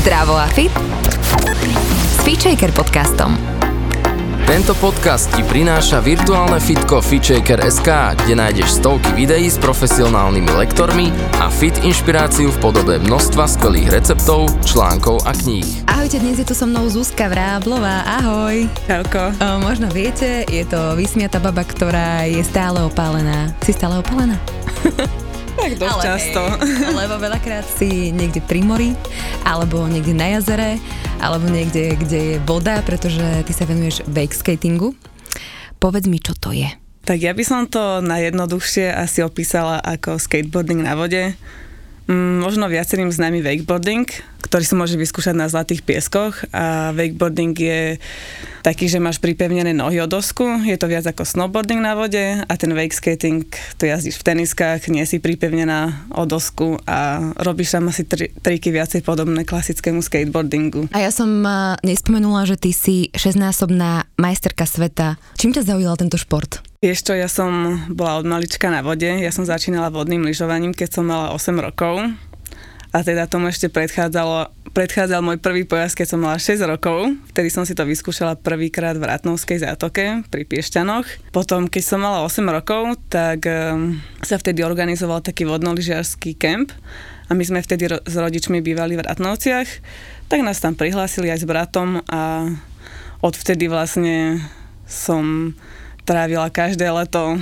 Zdravo a fit s FitShaker podcastom. Tento podcast ti prináša virtuálne fitko FitShaker.sk, kde nájdeš stovky videí s profesionálnymi lektormi a fit inšpiráciu v podobe množstva skvelých receptov, článkov a kníh. Ahojte, dnes je tu so mnou Zuzka Vráblová. Ahoj. Čauko. Možno viete, je to vysmiatá baba, ktorá je stále opálená. Si stále opálená? Tak dosť často. Lebo veľakrát si niekde pri mori, alebo niekde na jazere, alebo niekde, kde je voda, pretože ty sa venuješ wake skatingu. Povedz mi, čo to je. Tak ja by som to najjednoduchšie asi opísala ako skateboarding na vode. Možno viacerým známy wakeboarding, ktorý sa môže vyskúšať na Zlatých Pieskoch. A wakeboarding je taký, že máš pripevnené nohy o dosku, je to viac ako snowboarding na vode, a ten wake skating, tu jazdíš v teniskách, nie si pripevnená o dosku a robíš tam asi triky viacej podobné klasickému skateboardingu. A ja som nespomenula, že ty si 6-násobná majsterka sveta. Čím ťa zaujal tento šport? Vieš čo, ja som bola od malička na vode, ja som začínala vodným lyžovaním, keď som mala 8 rokov. A teda tomu ešte predchádzal môj prvý pojazd, keď som mala 6 rokov. Vtedy som si to vyskúšala prvýkrát v Rátnovskej zátoke pri Piešťanoch. Potom, keď som mala 8 rokov, tak sa vtedy organizoval taký vodnolyžiarsky kemp. A my sme vtedy s rodičmi bývali v Rátnovciach. Tak nás tam prihlásili aj s bratom a odvtedy vlastne som trávila každé leto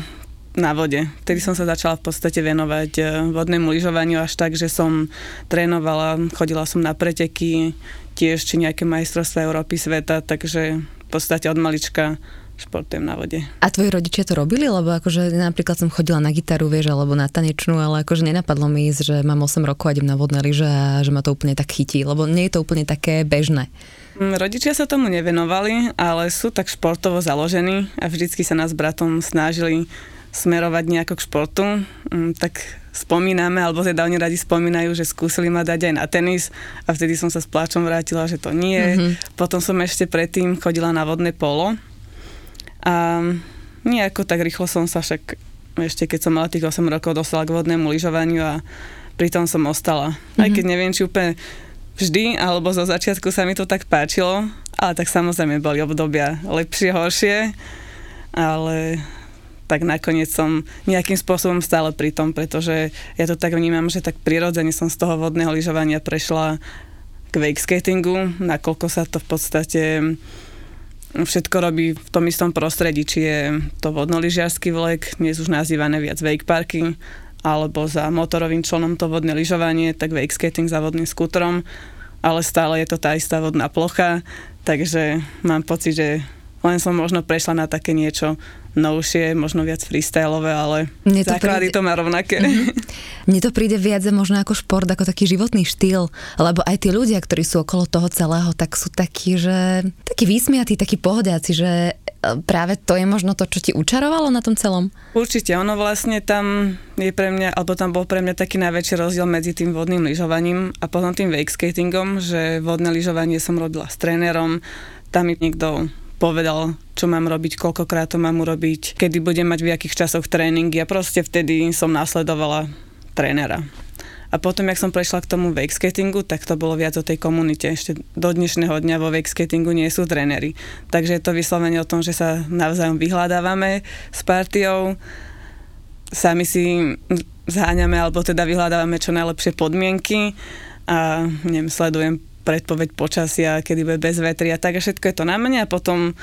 na vode. Vtedy som sa začala v podstate venovať vodnému lyžovaniu až tak, že som trénovala, chodila som na preteky, tiež či nejaké majstrovstvá Európy, sveta, takže v podstate od malička športujem na vode. A tvoji rodičia to robili? Lebo akože napríklad som chodila na gitaru, vieš, alebo na tanečnú, ale akože nenapadlo mi ísť, že mám 8 rokov a idem na vodné lyže a že ma to úplne tak chytí, lebo nie je to úplne také bežné. Rodičia sa tomu nevenovali, ale sú tak športovo založení a vždycky sa nás s bratom snažili smerovať nejako k športu, tak spomíname, alebo teda oni radi spomínajú, že skúsili ma dať aj na tenis a vtedy som sa s pláčom vrátila, že to nie. Potom som ešte predtým chodila na vodné polo a nejako tak rýchlo som sa však ešte keď som mala tých 8 rokov dostala k vodnému lyžovaniu a pritom som ostala. Aj keď neviem, či úplne vždy, alebo zo začiatku sa mi to tak páčilo, ale tak samozrejme boli obdobia lepšie, horšie, ale tak nakoniec som nejakým spôsobom stále pri tom, pretože ja to tak vnímam, že tak prirodzene som z toho vodného lyžovania prešla k wake skatingu, nakoľko sa to v podstate všetko robí v tom istom prostredí, či je to vodnolyžiarsky vlek, dnes už nazývané viac wake parky, alebo za motorovým člnom to vodné lyžovanie, tak wake skating za vodným skútrom, ale stále je to tá istá vodná plocha, takže mám pocit, že len som možno prešla na také niečo novšie, možno viac freestyleové, ale základy to má rovnaké. Mne to príde viac možno ako šport, ako taký životný štýl, lebo aj tí ľudia, ktorí sú okolo toho celého, tak sú takí, že takí vysmiatí, takí pohodiaci, že práve to je možno to, čo ti učarovalo na tom celom? Určite, ono vlastne tam je pre mňa, alebo tam bol pre mňa taký najväčší rozdiel medzi tým vodným lyžovaním a potom tým wake skatingom, že vodné lyžovanie som robila s trénerom, tam mi niekto povedal, čo mám robiť, koľkokrát to mám urobiť, kedy budem mať v jakých časoch tréningy a proste vtedy som nasledovala trénera. A potom, jak som prešla k tomu wake skatingu, tak to bolo viac o tej komunite. Ešte do dnešného dňa vo wake skatingu nie sú tréneri. Takže je to vyslovene o tom, že sa navzájom vyhľadávame s partiou, sami si zháňame, alebo teda vyhľadávame čo najlepšie podmienky a neviem, sledujem predpoveď počasia, kedy bude bez vetria, tak a všetko je to na mne a potom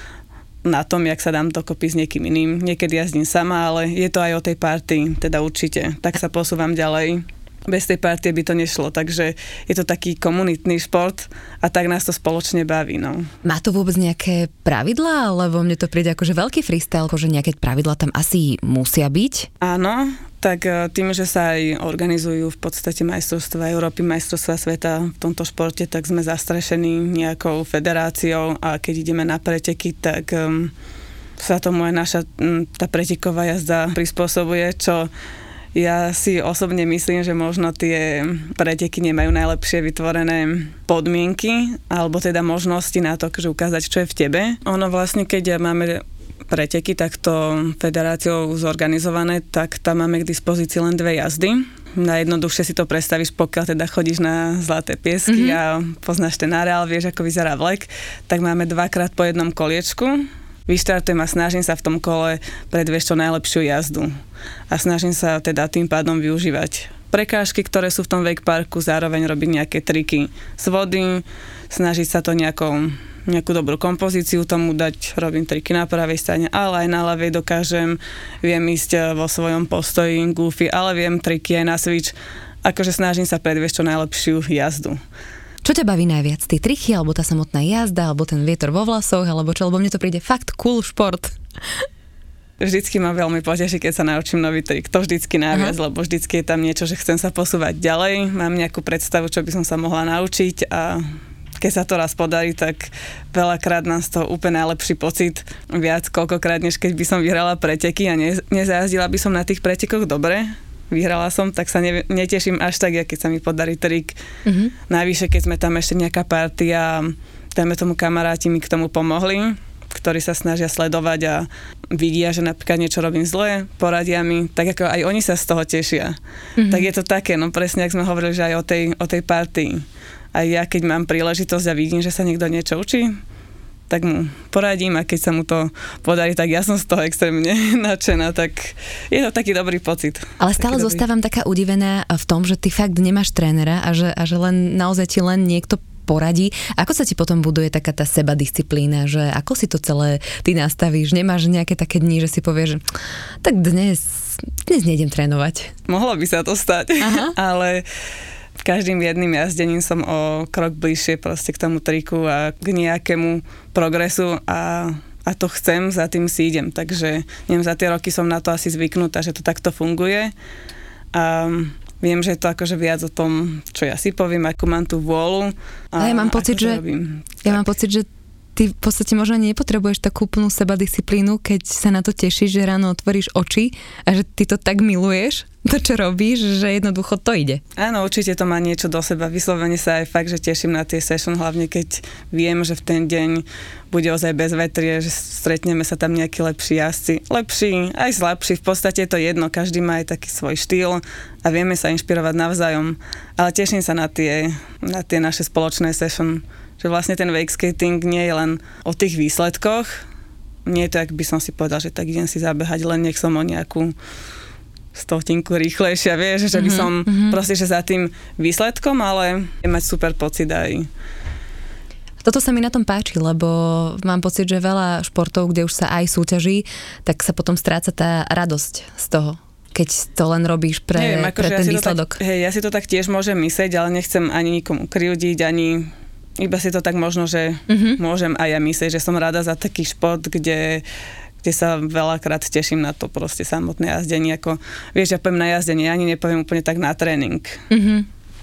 na tom, jak sa dám dokopy s niekým iným. Niekedy jazdím sama, ale je to aj o tej party, teda určite. Tak sa posúvam ďalej. Bez tej partie by to nešlo, takže je to taký komunitný šport a tak nás to spoločne baví, no. Má to vôbec nejaké pravidlá, lebo mne to príde akože veľký freestyle, akože nejaké pravidlá tam asi musia byť? Áno, tak tým, že sa aj organizujú v podstate majstrovstvá Európy, majstrovstvá sveta v tomto športe, tak sme zastrešení nejakou federáciou a keď ideme na preteky, tak sa tomu aj naša tá preteková jazda prispôsobuje, čo ja si osobne myslím, že možno tie preteky nemajú najlepšie vytvorené podmienky alebo teda možnosti na to, že ukázať, čo je v tebe. Ono vlastne, keď máme preteky takto federáciou zorganizované, tak tam máme k dispozícii len 2 jazdy. najjednoduchšie si to predstavíš, pokiaľ teda chodíš na Zlaté piesky a poznáš ten areál, vieš, ako vyzerá vlek, tak máme 2-krát po jednom koliečku. Vyštartujem a snažím sa v tom kole predviesť čo najlepšiu jazdu. A snažím sa teda tým pádom využívať prekážky, ktoré sú v tom wake parku, zároveň robiť nejaké triky z vody, snažiť sa to nejakú dobrú kompozíciu tomu dať, robím triky na pravej strane, ale aj na ľavej dokážem, viem ísť vo svojom postoji goofy, ale viem triky aj na switch, akože snažím sa predviesť čo najlepšiu jazdu. Čo ťa baví najviac? Tie triky, alebo tá samotná jazda, alebo ten vietor vo vlasoch, alebo čo? Lebo mne to príde fakt cool šport. Vždycky ma veľmi poteší, keď sa naučím nový trik. To vždycky najviac, lebo vždycky je tam niečo, že chcem sa posúvať ďalej. Mám nejakú predstavu, čo by som sa mohla naučiť a keď sa to raz podarí, tak veľakrát nás to úplne najlepší pocit. Viac koľkokrát, než keď by som vyhrala preteky a nezajazdila by som na tých pretekoch dobre. Vyhrala som, tak sa neteším až tak, keď sa mi podarí trik. Najvyššie, keď sme tam ešte nejaká partia, dajme tomu kamaráti mi k tomu pomohli, ktorí sa snažia sledovať a vidia, že napríklad niečo robím zle, poradia mi, tak ako aj oni sa z toho tešia. Tak je to také, no presne, ak sme hovorili, že aj o tej partii. A ja, keď mám príležitosť a vidím, že sa niekto niečo učí, tak mu poradím a keď sa mu to podarí, tak ja som z toho extrémne nadšená, tak je to taký dobrý pocit. Ale stále zostávam taká udivená v tom, že ty fakt nemáš trénera a že len naozaj ti len niekto poradí. Ako sa ti potom buduje taká tá sebadisciplína, že ako si to celé ty nastavíš? Nemáš nejaké také dni, že si povieš, tak dnes nejdem trénovať? Mohlo by sa to stať, ale každým jedným jazdením som o krok bližšie proste k tomu triku a k nejakému progresu a to chcem, za tým si idem. Takže neviem, za tie roky som na to asi zvyknutá, že to takto funguje. A viem, že je to akože viac o tom, čo ja si poviem, akú mám tú vôľu. A ja mám pocit, že ty v podstate možno nepotrebuješ takú úplnú sebadisciplínu, keď sa na to tešíš, že ráno otvoríš oči a že ty to tak miluješ, to čo robíš, že jednoducho to ide. Áno, určite to má niečo do seba. Vyslovene sa aj fakt, že teším na tie session, hlavne keď viem, že v ten deň bude ozaj bez vetrie, že stretneme sa tam nejakí lepší jazdci. Lepší, aj slabší, v podstate je to jedno, každý má aj taký svoj štýl a vieme sa inšpirovať navzájom. Ale teším sa na tie naše spoločné session. Že vlastne ten wake skating nie je len o tých výsledkoch. Nie je to, ak by som si povedal, že tak idem si zabehať, len nech som o nejakú stotinku rýchlejšia, vieš, že by som proste, že za tým výsledkom, ale mať super pocit aj. Toto sa mi na tom páči, lebo mám pocit, že veľa športov, kde už sa aj súťaží, tak sa potom stráca tá radosť z toho, keď to len robíš pre ten výsledok. Ja si to tak tiež môžem myslieť, ale nechcem ani nikomu kryudiť, ani iba si to tak možno, že môžem aj ja myslieť, že som rada za taký šport, kde sa veľakrát teším na to proste samotné jazdenie. Ako, vieš, ja poviem na jazdenie, ani nepoviem úplne tak na tréning.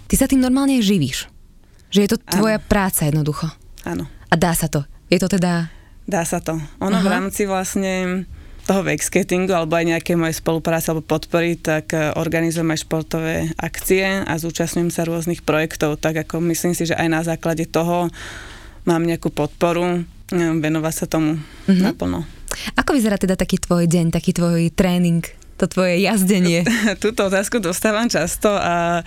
Ty sa tým normálne živíš. Že je to tvoja práca jednoducho. Áno. A dá sa to. Je to teda... Dá sa to. Ono v rámci vlastne toho wakeskatingu alebo aj nejaké moje spolupráce alebo podpory, tak organizujem aj športové akcie a zúčastňujem sa rôznych projektov, tak ako myslím si, že aj na základe toho mám nejakú podporu, venovať sa tomu naplno. Ako vyzerá teda taký tvoj deň, taký tvoj tréning, to tvoje jazdenie? Túto otázku dostávam často a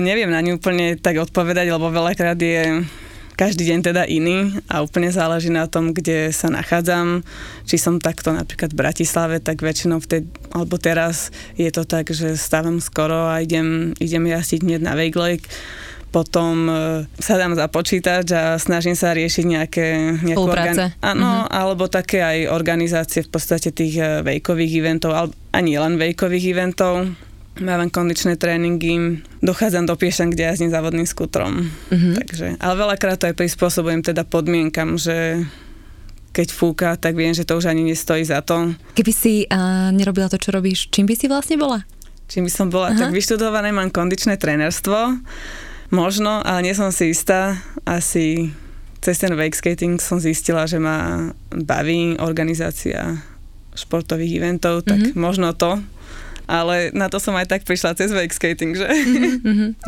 neviem na ňu úplne tak odpovedať, lebo veľakrát je každý deň teda iný a úplne záleží na tom, kde sa nachádzam. Či som takto napríklad v Bratislave, tak väčšinou alebo teraz je to tak, že stávam skoro a idem jazdiť hneď na Wake Lake. Potom sa dám za počítač a snažím sa riešiť nejakú spolupráce. Alebo také aj organizácie v podstate tých wakeových eventov, alebo ani len wakeových eventov. Mávam kondičné tréningy, dochádzam do Piešťan, kde jazdím závodným skútrom. Takže, ale veľakrát to aj prispôsobujem teda podmienkam, že keď fúka, tak viem, že to už ani nestojí za to. Keby si nerobila to, čo robíš, čím by si vlastne bola? Čím by som bola? Tak vyštudované mám kondičné trénerstvo, možno, ale nie som si istá. Asi cez ten wake skating som zistila, že ma baví organizácia športových eventov, tak možno to. ale na to som aj tak prišla cez wake skating, že?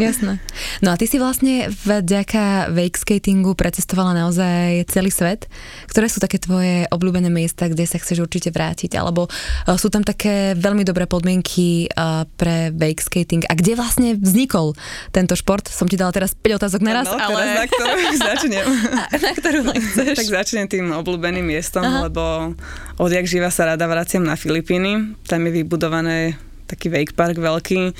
Jasné. No a ty si vlastne vďaka wake skatingu precestovala naozaj celý svet. Ktoré sú také tvoje obľúbené miesta, kde sa chceš určite vrátiť? Alebo sú tam také veľmi dobré podmienky pre wake skating? A kde vlastne vznikol tento šport? Som ti dala teraz 5 otázok naraz, no, ale... Teraz na ktorú začnem. Na ktorú len chceš. Tak začnem tým obľúbeným miestom, lebo odjak živa sa rada vraciam na Filipíny. Tam je vybudované taký wake park veľký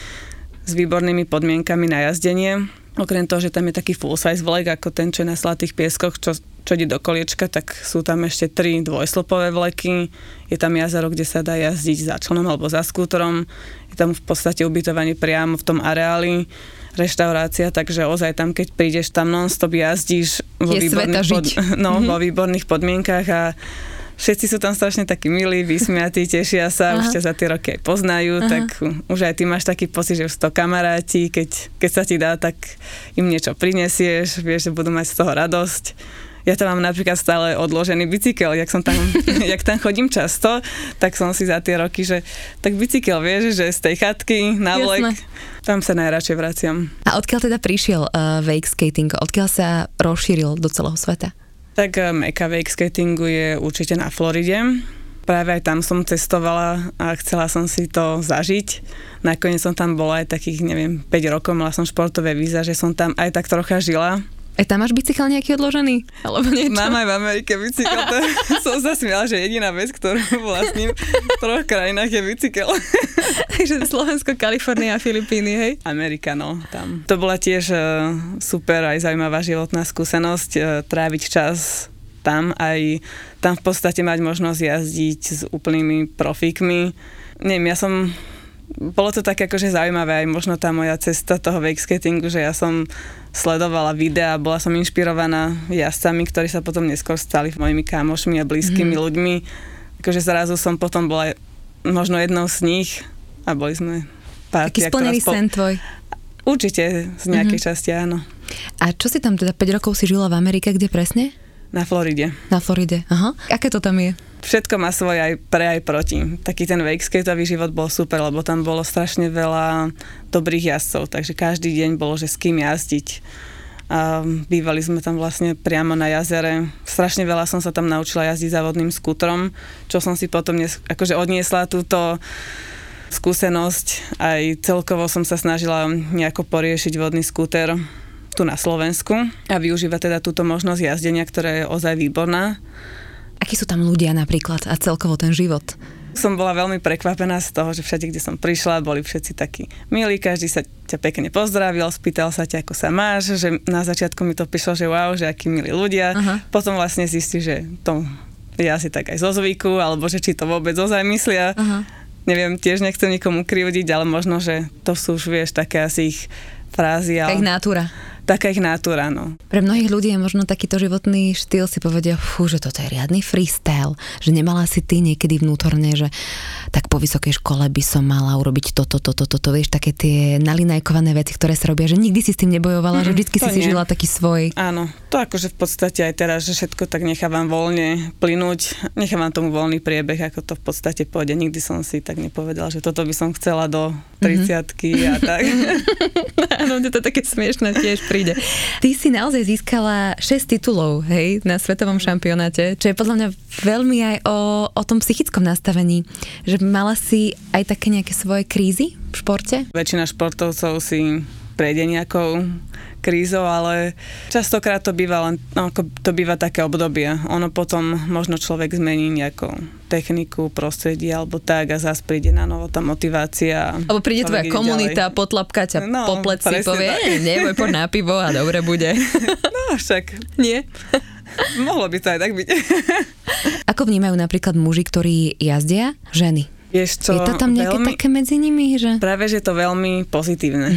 s výbornými podmienkami na jazdenie. Okrem toho, že tam je taký full size vlek, ako ten, čo je na Zlatých Pieskoch, čo ide do koliečka, tak sú tam ešte 3 dvojslopové vleky. Je tam jazero, kde sa dá jazdiť za člnom alebo za skútorom. Je tam v podstate ubytovanie priamo v tom areáli, reštaurácia, takže ozaj tam, keď prídeš tam non-stop, jazdíš vo výborných podmienkach a všetci sú tam strašne takí milí, vysmiatí, tešia sa, už ťa za tie roky aj poznajú, tak už aj ty máš taký pocit, že už to kamaráti, keď sa ti dá, tak im niečo prinesieš, vieš, že budú mať z toho radosť. Ja tam mám napríklad stále odložený bicykel, jak tam chodím často, tak som si za tie roky, že tak bicykel, vieš, že z tej chatky na vlek, tam sa najradšej vraciam. A odkiaľ teda prišiel wake skating? Odkiaľ sa rozšíril do celého sveta? Tak meka wake skatingu je určite na Floride. Práve aj tam som cestovala a chcela som si to zažiť. Nakoniec som tam bola aj takých, 5 rokov, mala som športové víza, že som tam aj tak trocha žila. A tam máš bicykel nejaký odložený? Alebo niečo? Mám aj v Amerike bicykel. To som sa smiala, že jediná vec, ktorú vlastním v 3 krajinách je bicykel. Takže Slovensko, Kalifornia a Filipíny, hej? Amerika, no, tam. To bola tiež super aj zaujímavá životná skúsenosť, tráviť čas tam, aj tam v podstate mať možnosť jazdiť s úplnými profíkmi. Bolo to také akože zaujímavé, aj možno tá moja cesta toho wake skatingu, že ja som sledovala videá, bola som inšpirovaná jazdcami, ktorí sa potom neskôr stali mojimi kámošmi a blízkymi ľuďmi. Akože zrazu som potom bola možno jednou z nich a boli sme partia. Taký splnený sen tvoj. Určite z nejakej časti, áno. A čo si tam teda 5 rokov si žila v Amerike, kde presne? Na Floride. Na Floride, aha. Aké to tam je? Všetko má svoje aj pre, aj proti. Taký ten wakeskateový život bol super, lebo tam bolo strašne veľa dobrých jazdcov, takže každý deň bolo, že s kým jazdiť. A bývali sme tam vlastne priamo na jazere. Strašne veľa som sa tam naučila jazdiť závodným skútrom, čo som si potom akože odniesla túto skúsenosť. Aj celkovo som sa snažila nejako poriešiť vodný skúter tu na Slovensku a využíva teda túto možnosť jazdenia, ktorá je ozaj výborná. Akí sú tam ľudia napríklad a celkovo ten život? Som bola veľmi prekvapená z toho, že všade, kde som prišla, boli všetci takí milí, každý sa ťa pekne pozdravil, spýtal sa ťa, ako sa máš, že na začiatku mi to prišlo, že wow, že akí milí ľudia. Aha. Potom vlastne zistí, že to je asi tak aj zo zvyku, alebo že či to vôbec ozaj myslia. Aha. Neviem, tiež nechcem nikomu kriudiť, ale možno, že to sú už, vieš, také asi ich frázy. Ale... Taká ich natúra, no. Pre mnohých ľudí je možno takýto životný štýl, si povedia, že toto je riadny freestyle, že nemala si ty niekedy vnútorne, že tak po vysokej škole by som mala urobiť toto, vieš, také tie nalinajkované veci, ktoré sa robia, že nikdy si s tým nebojovala, že vždycky si žila taký svoj. Áno, to akože v podstate aj teraz, že všetko tak nechávam voľne plynúť, nechávam tomu voľný priebeh, ako to v podstate pôjde. Nikdy som si tak nepovedala, že toto by som chcela do 30-ky a tak. Áno, to je také smiešné tiež. Ty si naozaj získala 6 titulov, hej, na svetovom šampionáte, čo je podľa mňa veľmi aj o tom psychickom nastavení, že mala si aj také nejaké svoje krízy v športe? Väčšina športovcov si prejde nejakou krízou, ale častokrát to býva len, to býva také obdobie. Ono potom možno človek zmení nejakú techniku, prostredie alebo tak a zás príde na novo tá motivácia. Alebo príde tvoja komunita, potlapka ťa po pleci, povie, neboj, poď na pivo a dobre bude. No však. Nie? Mohlo by to aj tak byť. Ako vnímajú napríklad muži, ktorí jazdia, ženy? Je to tam nejaké také medzi nimi? Že... Práve, že je to veľmi pozitívne.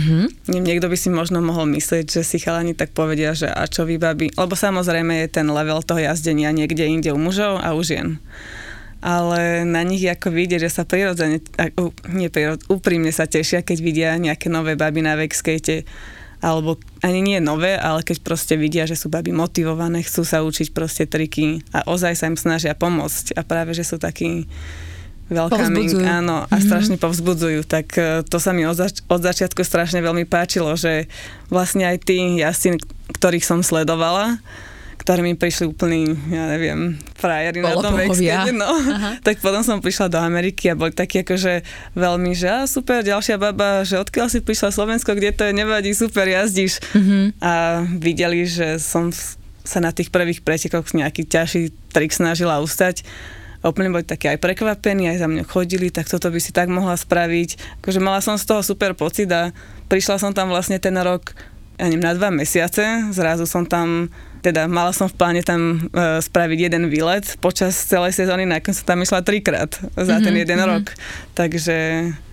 Niekto by si možno mohol myslieť, že si chalani tak povedia, že a čo vy babi? Lebo samozrejme je ten level toho jazdenia niekde inde u mužov a u žien. Ale na nich je ako vidieť, že sa úprimne sa tešia, keď vidia nejaké nové baby na wakeskate. Alebo ani nie nové, ale keď proste vidia, že sú baby motivované, chcú sa učiť proste triky a ozaj sa im snažia pomôcť. A práve, že sú takí welcoming, áno, a strašne povzbudzujú. Tak to sa mi od začiatku strašne veľmi páčilo, že vlastne aj tí jazdci, ktorých som sledovala, ktorí mi prišli úplný, ja neviem, frajeri na tom backstage, no. Tak potom som prišla do Ameriky a boli takí akože veľmi, že super, ďalšia baba, že odkiaľ si prišla, Slovensko, kde to je, nevadí, super, jazdíš. A videli, že som sa na tých prvých pretekoch nejaký ťažší trik snažila ustať. Úplne boli takí aj prekvapení, aj za mňa chodili, tak toto by si tak mohla spraviť. Akože mala som z toho super pocit a prišla som tam vlastne ten rok, ja neviem, na 2 mesiace. Zrazu som tam, teda mala som v pláne tam spraviť jeden výlet počas celej sezóny, nakoniec som tam išla 3-krát za ten jeden rok. Takže...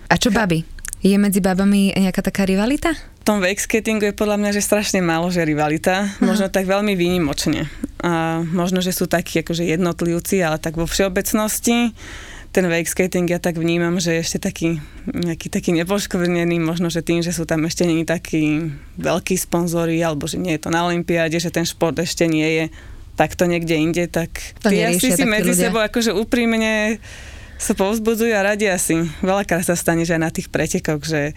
A čo baby? Je medzi babami nejaká taká rivalita? V tom wake skatingu je podľa mňa, že strašne málo, že rivalita. Možno tak veľmi výnimočne. A možno, že sú takí akože jednotlivci, ale tak vo všeobecnosti ten wake skating ja tak vnímam, že je ešte taký nejaký taký nepoškvrnený, možno, že tým, že sú tam ešte nie takí veľkí sponzori, alebo že nie je to na olympiáde, že ten šport ešte nie je takto niekde inde, tak tí asi si medzi sebou akože úprimne sa povzbudzujú a radia si. Veľakrát sa stane, že aj na tých pretekoch, že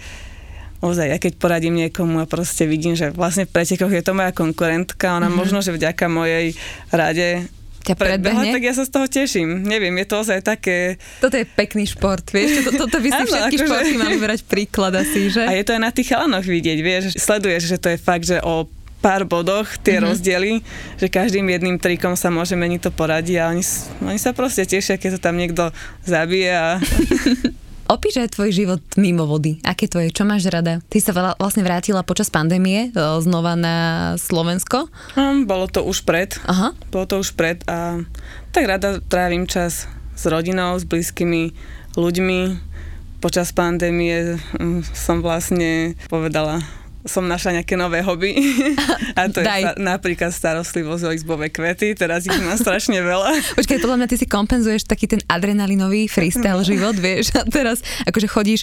ozaj, ja keď poradím niekomu a proste vidím, že vlastne v pretekoch je to moja konkurentka, ona možno, že vďaka mojej rade ťa predbehne, tak ja sa z toho teším. Neviem, je to ozaj také... Toto je pekný šport, vieš, toto by si všetky akože... športy mali brať príklad asi, že? A je to aj na tých chalanoch vidieť, vieš, sleduješ, že to je fakt, že o pár bodoch tie rozdiely, že každým jedným trikom sa môže meniť to poradí a oni sa proste tešia, keď sa tam niekto zabije a... Opíš aj tvoj život mimo vody. Aké to je? Čo máš rada? Ty sa vlastne vrátila počas pandémie znova na Slovensko? Bolo to už pred. Aha. Bolo to už pred a tak rada trávim čas s rodinou, s blízkymi ľuďmi. Počas pandémie som vlastne povedala, som našla nejaké nové hobby a to je napríklad starostlivosť o izbové kvety, teraz ich mám strašne veľa. Počkaj, podľa mňa ty si kompenzuješ taký ten adrenalinový freestyle život, vieš, a teraz akože chodíš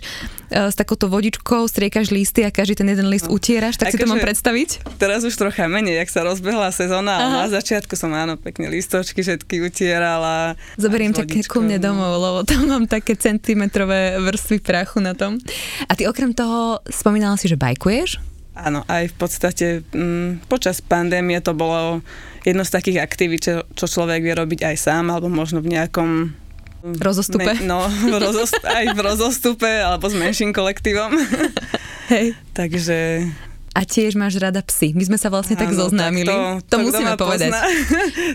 s takouto vodičkou, striekaš listy a každý ten jeden list utieraš, tak si to mám predstaviť? Teraz už trocha menej, jak sa rozbehla sezóna, ale na začiatku som áno, pekne listočky všetky utierala. Zoberiem ťa ku mne domov, lebo tam mám také centimetrové vrstvy prachu na tom. A ty okrem toho spomínala si, že bajkuješ? Áno, aj v podstate počas pandémie to bolo jedno z takých aktivít, čo človek vie robiť aj sám, alebo možno v nejakom... rozostupe? Aj v rozostupe, alebo s menším kolektívom. Hej. Takže... A tiež máš rada psy. My sme sa vlastne tak zoznámili. To musíme povedať.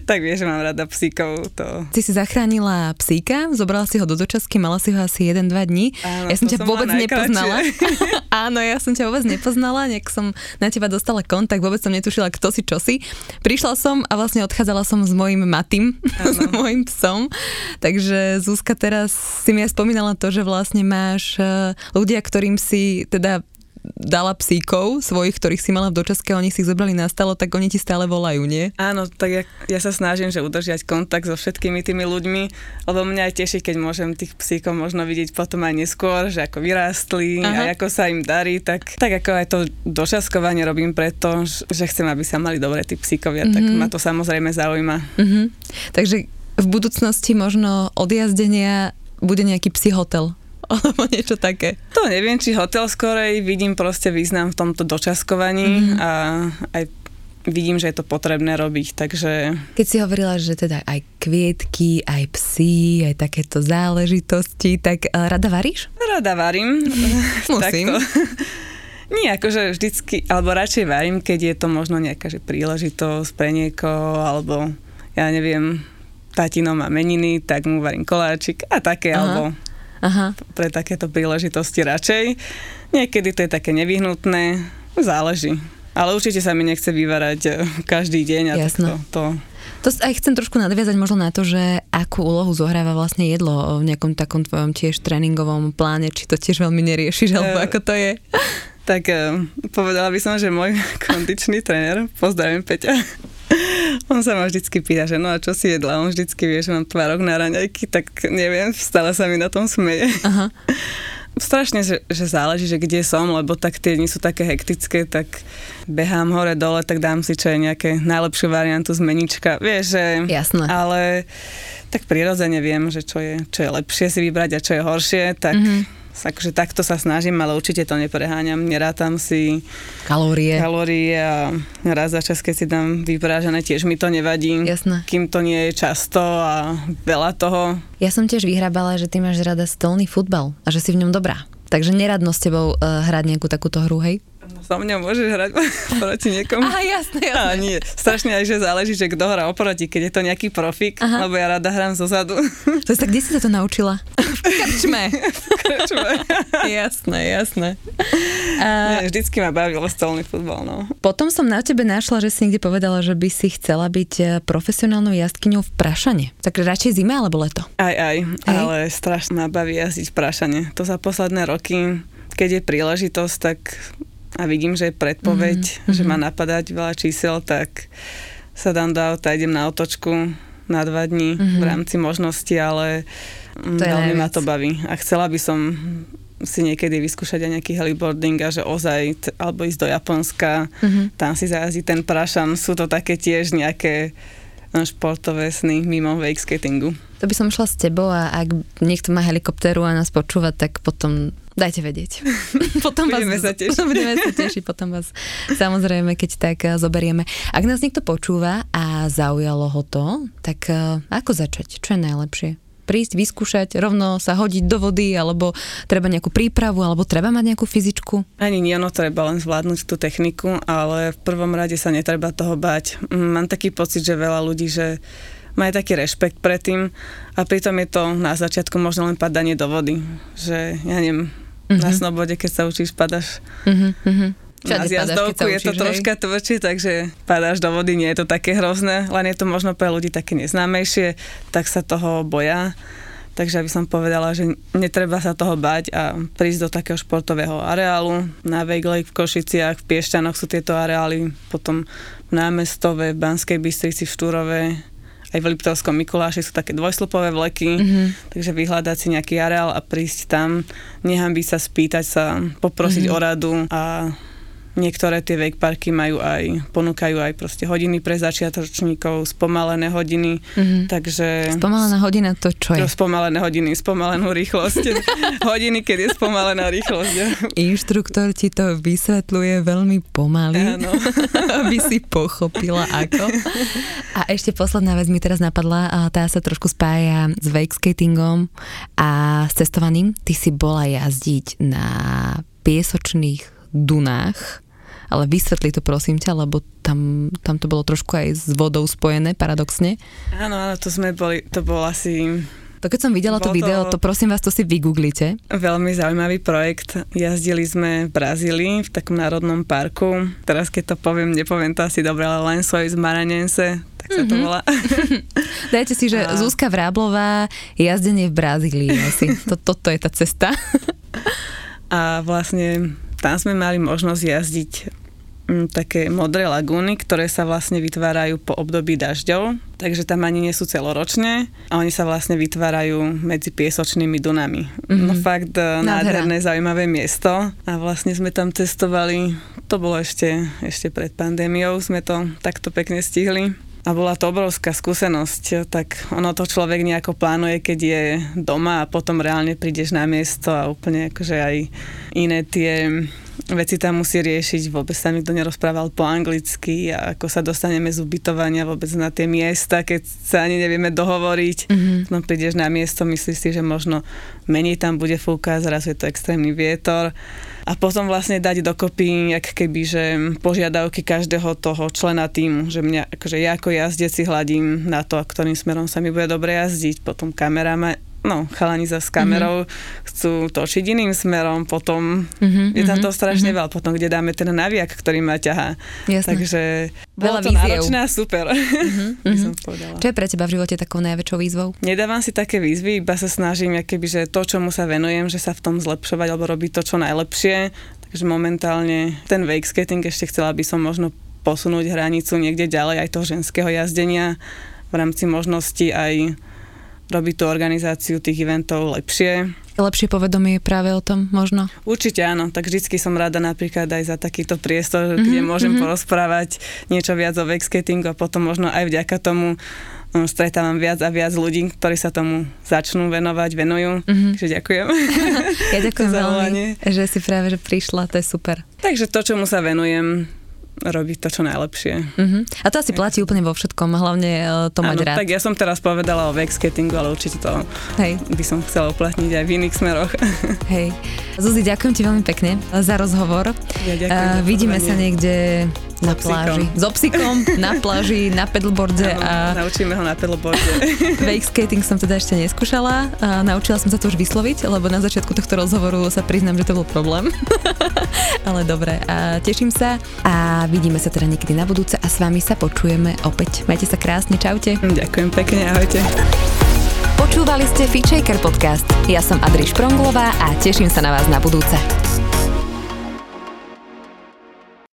Tak vieš, že mám rada psíkov. Ty si zachránila psíka, zobrala si ho do dočasky, mala si ho asi 1-2 dní. Áno, ja som ťa vôbec nepoznala. Áno, ja som ťa vôbec nepoznala, nejak som na teba dostala kontakt, vôbec som netušila, kto si, čo si. Prišla som a vlastne odchádzala som s mojím Matým, s mojím psom. Takže Zuzka, teraz si mi aj spomínala to, že vlastne máš ľudia, ktorým si teda dala psíkov svojich, ktorých si mala v dočaske, oni si ich zobrali na stalo, tak oni ti stále volajú, nie? Áno, tak ja sa snažím, že udržiať kontakt so všetkými tými ľuďmi, lebo mňa aj teší, keď môžem tých psíkov možno vidieť potom aj neskôr, že ako vyrástli a ako sa im darí, tak ako aj to dočaskovanie robím preto, že chcem, aby sa mali dobre tí psíkovia, tak ma to samozrejme zaujíma. Takže v budúcnosti možno odjazdenia bude nejaký psí hotel alebo niečo také. To neviem, či hotel skorej, vidím proste význam v tomto dočaskovaní a aj vidím, že je to potrebné robiť, takže... Keď si hovorila, že teda aj kvietky, aj psi, aj takéto záležitosti, tak rada varíš? Rada varím. Musím. Nie, akože vždycky, alebo radšej varím, keď je to možno nejaká že príležitosť pre niekoho, alebo ja neviem, tatino má meniny, tak mu varím koláčik a také, alebo... Pre takéto príležitosti radšej. Niekedy to je také nevyhnutné, záleží. Ale určite sa mi nechce vyvárať každý deň. Jasno. To aj chcem trošku nadviazať možno na to, že akú úlohu zohráva vlastne jedlo v nejakom takom tvojom tiež tréningovom pláne, či to tiež veľmi neriešiš, alebo ako to je? Tak povedala by som, že môj kondičný tréner, pozdravím Peťa, on sa ma vždycky pýta, že no a čo si jedla? On vždycky vie, že mám tvarok na raňajky, tak neviem, stále sa mi na tom smeje. Strašne, že záleží, že kde som, lebo tak tie dni sú také hektické, tak behám hore dole, tak dám si čo je nejaké najlepšiu variantu z menička. Vieš, že... Jasné. Ale tak prirodzene viem, že čo je lepšie si vybrať a čo je horšie, tak akože takto sa snažím, ale určite to nepreháňam, nerátam si kalórie a raz za čas, keď si dám vyprážené, tiež mi to nevadí. Jasné. Kým to nie je často a veľa toho. Ja som tiež vyhrábala, že ty máš rada stolný futbal a že si v ňom dobrá. Takže neradno s tebou hrať nejakú takúto hru, hej? So mňa môžeš hrať proti niekomu. Aha, jasné. A nie, strašne aj, že záleží, že kto hrá oproti, keď je to nejaký profík, aha, lebo ja rada hrám zozadu. To je tak, kde si sa to naučila? V krčme. Jasné. Nie, vždycky ma bavilo stolný futbal, no. Potom som na tebe našla, že si niekde povedala, že by si chcela byť profesionálnou jazdkyňou v prašane. Tak radšej zima alebo leto? Aj. Ale strašne ma baví jazdiť v prašane. To za posledné roky, keď je príležitosť, tak a vidím, že je predpoveď, že má napadať veľa čísel, tak sa dám do auta, idem na otočku na 2 dni v rámci možnosti, ale veľmi ma to baví. A chcela by som si niekedy vyskúšať aj nejaký heliboarding a že ozaj, alebo ísť do Japonska, tam si zajazdí ten prašan. Sú to také tiež nejaké športové sny mimo wake skatingu. To by som šla s tebou a ak niekto má helikoptéru a nás počúva, tak potom dajte vedieť. Budeme sa tešiť, potom vás samozrejme, keď tak zoberieme. Ak nás niekto počúva a zaujalo ho to, tak ako začať? Čo je najlepšie? Prísť, vyskúšať, rovno sa hodiť do vody, alebo treba nejakú prípravu, alebo treba mať nejakú fyzičku? Ani nie, treba len zvládnuť tú techniku, ale v prvom rade sa netreba toho bať. Mám taký pocit, že veľa ľudí, že má taký rešpekt predtým a pritom je to na začiatku možno len padanie do vody. Že, ja neviem, na snowboarde, keď sa učíš, padáš. Na zjazdovku je to troška tvrdšie, takže padáš do vody, nie je to také hrozné, len je to možno pre ľudí také neznámejšie, tak sa toho boja. Takže aby som povedala, že netreba sa toho bať a prísť do takého športového areálu. Na Wake Lake v Košiciach, v Piešťanoch sú tieto areály, potom v Námestove, v Banskej Bystrici, v Štúrove, aj v Liptovskom Mikuláši sú také dvojslupové vleky, takže vyhľadať si nejaký areál a prísť tam, nehanbiť sa, spýtať sa, poprosiť o radu a niektoré tie wake parky ponúkajú aj proste hodiny pre začiatočníkov, spomalené hodiny, takže... Spomalená hodina to čo je? Spomalené hodiny, spomalenú rýchlosť. Hodiny, keď je spomalená rýchlosť. Inštruktor ti to vysvetľuje veľmi pomaly, aby si pochopila ako. A ešte posledná vec mi teraz napadla, a tá sa trošku spája s wake skatingom a s cestovaním. Ty si bola jazdiť na piesočných Dunách, ale vysvetli to prosím ťa, lebo tam to bolo trošku aj s vodou spojené, paradoxne. Áno, to bol asi... To keď som videla to video, to prosím vás, to si vygooglite. Veľmi zaujímavý projekt. Jazdili sme v Brazílii, v takom národnom parku. Teraz keď to poviem, nepoviem to asi dobre, ale Lençóis Maranhenses, tak sa to volá. Dajte si, že Zuzka Vráblová, jazdenie v Brazílii asi. Toto je tá cesta. A vlastne... Tam sme mali možnosť jazdiť také modré lagúny, ktoré sa vlastne vytvárajú po období dažďov, takže tam ani nie sú celoročne a oni sa vlastne vytvárajú medzi piesočnými dunami. No fakt nádherné, zaujímavé miesto a vlastne sme tam cestovali, to bolo ešte pred pandémiou, sme to takto pekne stihli. A bola to obrovská skúsenosť, tak ono to človek nejako plánuje, keď je doma a potom reálne prídeš na miesto a úplne akože aj iné tie veci tam musí riešiť. Vôbec sa nikto nerozprával po anglicky a ako sa dostaneme z ubytovania vôbec na tie miesta, keď sa ani nevieme dohovoriť. No prídeš na miesto, myslíš si, že možno menej tam bude fúkať, zrazu je to extrémny vietor. A potom vlastne dať dokopy, jak keby, že požiadavky každého toho člena týmu, že mňa, akože ja ako jazdec si hľadím na to, ktorým smerom sa mi bude dobre jazdiť, potom chalani sa s kamerou chcú točiť iným smerom, potom je tam to strašne veľa, potom kde dáme ten naviak, ktorý ma ťahá. Jasné. Takže bolo to náročné a super. Som povedala. Čo je pre teba v živote takou najväčšou výzvou? Nedávam si také výzvy, iba sa snažím, že to, čomu sa venujem, že sa v tom zlepšovať alebo robiť to, čo najlepšie. Takže momentálne ten wake skating ešte chcela by som možno posunúť hranicu niekde ďalej aj toho ženského jazdenia v rámci možnosti aj robiť tú organizáciu tých eventov lepšie. Lepšie povedomie je práve o tom možno? Určite áno, tak vždycky som rada napríklad aj za takýto priestor, kde môžem porozprávať niečo viac o wake skatingu a potom možno aj vďaka tomu stretávam viac a viac ľudí, ktorí sa tomu začnú venovať, venujú. Mm-hmm. Takže ďakujem. Ja ďakujem veľmi, že si práve že prišla, to je super. Takže to, čomu sa venujem, robiť to, čo najlepšie. Uh-huh. A to asi platí úplne vo všetkom, hlavne to mať rád. Tak ja som teraz povedala o wakeskatingu, ale určite to by som chcela uplatniť aj v iných smeroch. Hej. Zuzi, ďakujem ti veľmi pekne za rozhovor. Ja ďakujem. Vidíme sa niekde na pláži. S obsikom, na pláži, na pedalboarde. Naučíme ho na pedalboarde. Wakeskating som teda ešte neskúšala. Naučila som sa to už vysloviť, lebo na začiatku tohto rozhovoru sa priznám, že to bol problém. Ale dobre, teším sa a vidíme sa teda niekedy na budúce a s vami sa počujeme opäť. Majte sa krásne, čaute. Ďakujem pekne, ahojte. Počúvali ste FitShaker podcast. Ja som Adriš Pronglová a teším sa na vás na budúce.